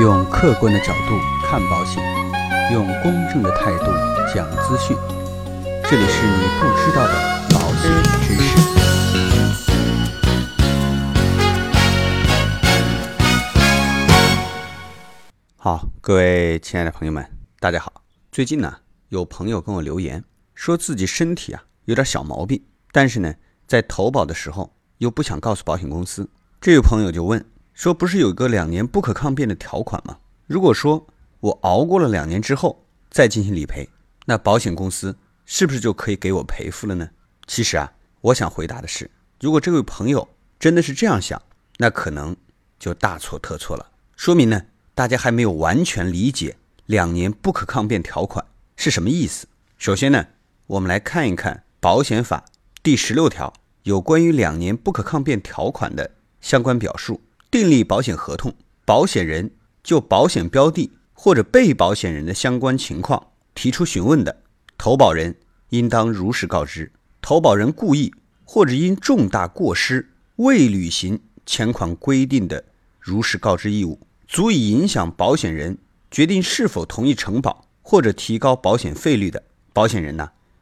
用客观的角度看保险，用公正的态度讲资讯。这里是你不知道的保险知识。好，各位亲爱的朋友们，大家好。最近呢，有朋友跟我留言，说自己身体有点小毛病，但是呢，在投保的时候又不想告诉保险公司。这位朋友就问说，不是有一个2年不可抗辩的条款吗？如果说我熬过了2年之后再进行理赔，那保险公司是不是就可以给我赔付了呢？其实我想回答的是，如果这位朋友真的是这样想，那可能就大错特错了。说明呢，大家还没有完全理解2年不可抗辩条款是什么意思。首先呢，我们来看一看保险法第16条有关于2年不可抗辩条款的相关表述。订立保险合同，保险人就保险标的或者被保险人的相关情况提出询问的，投保人应当如实告知。投保人故意或者因重大过失未履行前款规定的如实告知义务，足以影响保险人决定是否同意承保或者提高保险费率的，保险人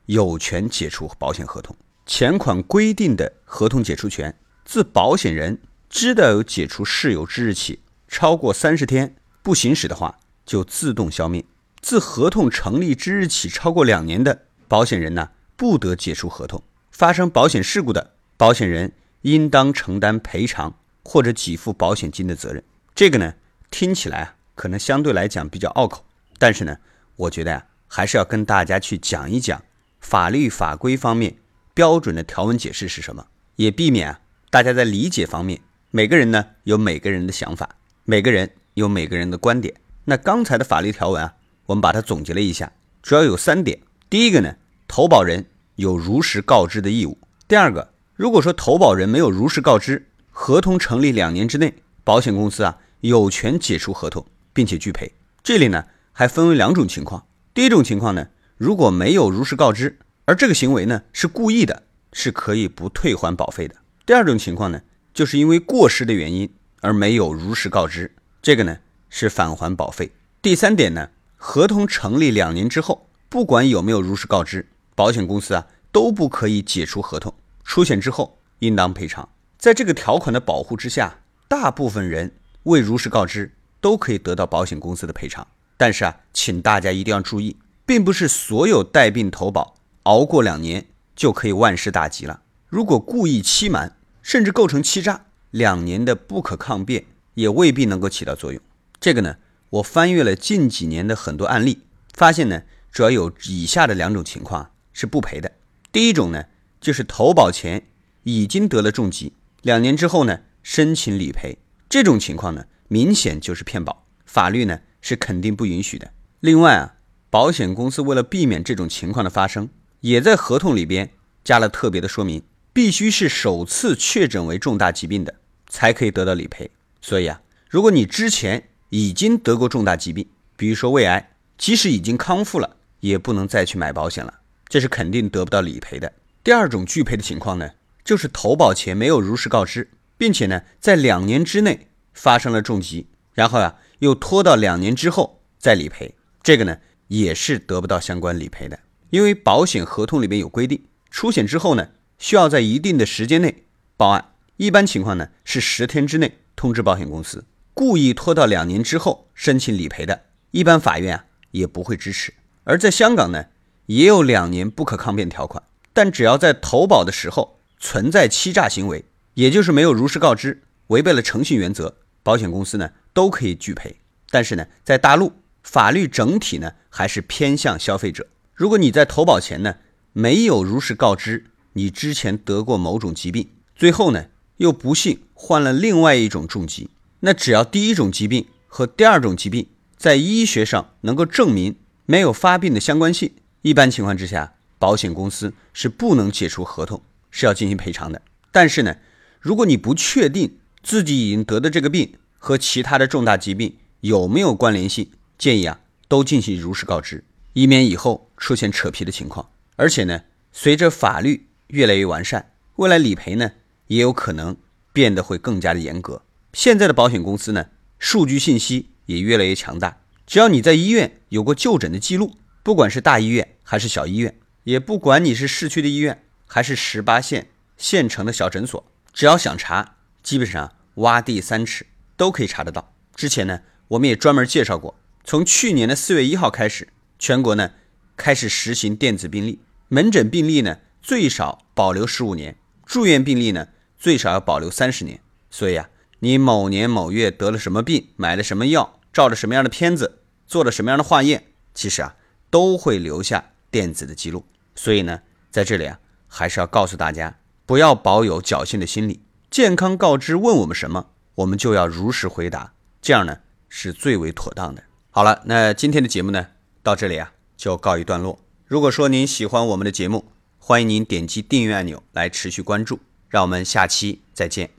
有权解除保险合同。前款规定的合同解除权，自保险人知道有解除事由之日起，超过30天不行使的话，就自动消灭。自合同成立之日起超过2年的，保险人不得解除合同。发生保险事故的，保险人应当承担赔偿或者给付保险金的责任。这个呢，听起来可能相对来讲比较拗口，但是呢，我觉得还是要跟大家去讲一讲法律法规方面标准的条文解释是什么，也避免大家在理解方面，每个人呢有每个人的想法，每个人有每个人的观点。那刚才的法律条文我们把它总结了一下，主要有3点。第一个呢，投保人有如实告知的义务。第二个，如果说投保人没有如实告知，合同成立2年之内，保险公司有权解除合同并且拒赔。这里呢还分为2种情况。第一种情况呢，如果没有如实告知，而这个行为呢是故意的，是可以不退还保费的。第二种情况呢，就是因为过失的原因而没有如实告知，这个呢是返还保费。第3点呢，合同成立2年之后，不管有没有如实告知，保险公司都不可以解除合同，出险之后应当赔偿。在这个条款的保护之下，大部分人未如实告知都可以得到保险公司的赔偿。但是请大家一定要注意，并不是所有带病投保熬过2年就可以万事大吉了。如果故意欺瞒甚至构成欺诈，2年的不可抗辩也未必能够起到作用。这个呢，我翻阅了近几年的很多案例，发现呢，主要有以下的2种情况是不赔的。第一种呢，就是投保前已经得了重疾，2年之后呢申请理赔，这种情况呢明显就是骗保，法律呢是肯定不允许的。另外保险公司为了避免这种情况的发生，也在合同里边加了特别的说明，必须是首次确诊为重大疾病的才可以得到理赔。所以如果你之前已经得过重大疾病，比如说胃癌，即使已经康复了，也不能再去买保险了，这是肯定得不到理赔的。第二种拒赔的情况呢，就是投保前没有如实告知，并且呢在2年之内发生了重疾，然后又拖到2年之后再理赔，这个呢也是得不到相关理赔的。因为保险合同里面有规定，出险之后呢需要在一定的时间内报案，一般情况呢是10天之内通知保险公司。故意拖到2年之后申请理赔的，一般法院也不会支持。而在香港呢，也有2年不可抗辩条款，但只要在投保的时候存在欺诈行为，也就是没有如实告知，违背了诚信原则，保险公司呢都可以拒赔。但是呢，在大陆法律整体呢还是偏向消费者。如果你在投保前呢没有如实告知你之前得过某种疾病，最后呢又不幸患了另外一种重疾，那只要第一种疾病和第二种疾病在医学上能够证明没有发病的相关性，一般情况之下保险公司是不能解除合同，是要进行赔偿的。但是呢，如果你不确定自己已经得的这个病和其他的重大疾病有没有关联性，建议都进行如实告知，以免以后出现扯皮的情况。而且呢，随着法律越来越完善，未来理赔呢也有可能变得会更加的严格。现在的保险公司呢，数据信息也越来越强大。只要你在医院有过就诊的记录，不管是大医院还是小医院，也不管你是市区的医院还是18线县城的小诊所，只要想查，基本上挖地三尺都可以查得到。之前呢，我们也专门介绍过，从去年的4月1号开始，全国呢开始实行电子病历，门诊病历呢最少保留15年，住院病历呢最少要保留30年。所以啊，你某年某月得了什么病，买了什么药，照了什么样的片子，做了什么样的化验，其实啊都会留下电子的记录。所以呢，在这里啊，还是要告诉大家，不要抱有侥幸的心理。健康告知问我们什么，我们就要如实回答，这样呢是最为妥当的。好了，那今天的节目呢到这里啊就告一段落。如果说您喜欢我们的节目，欢迎您点击订阅按钮来持续关注，让我们下期再见。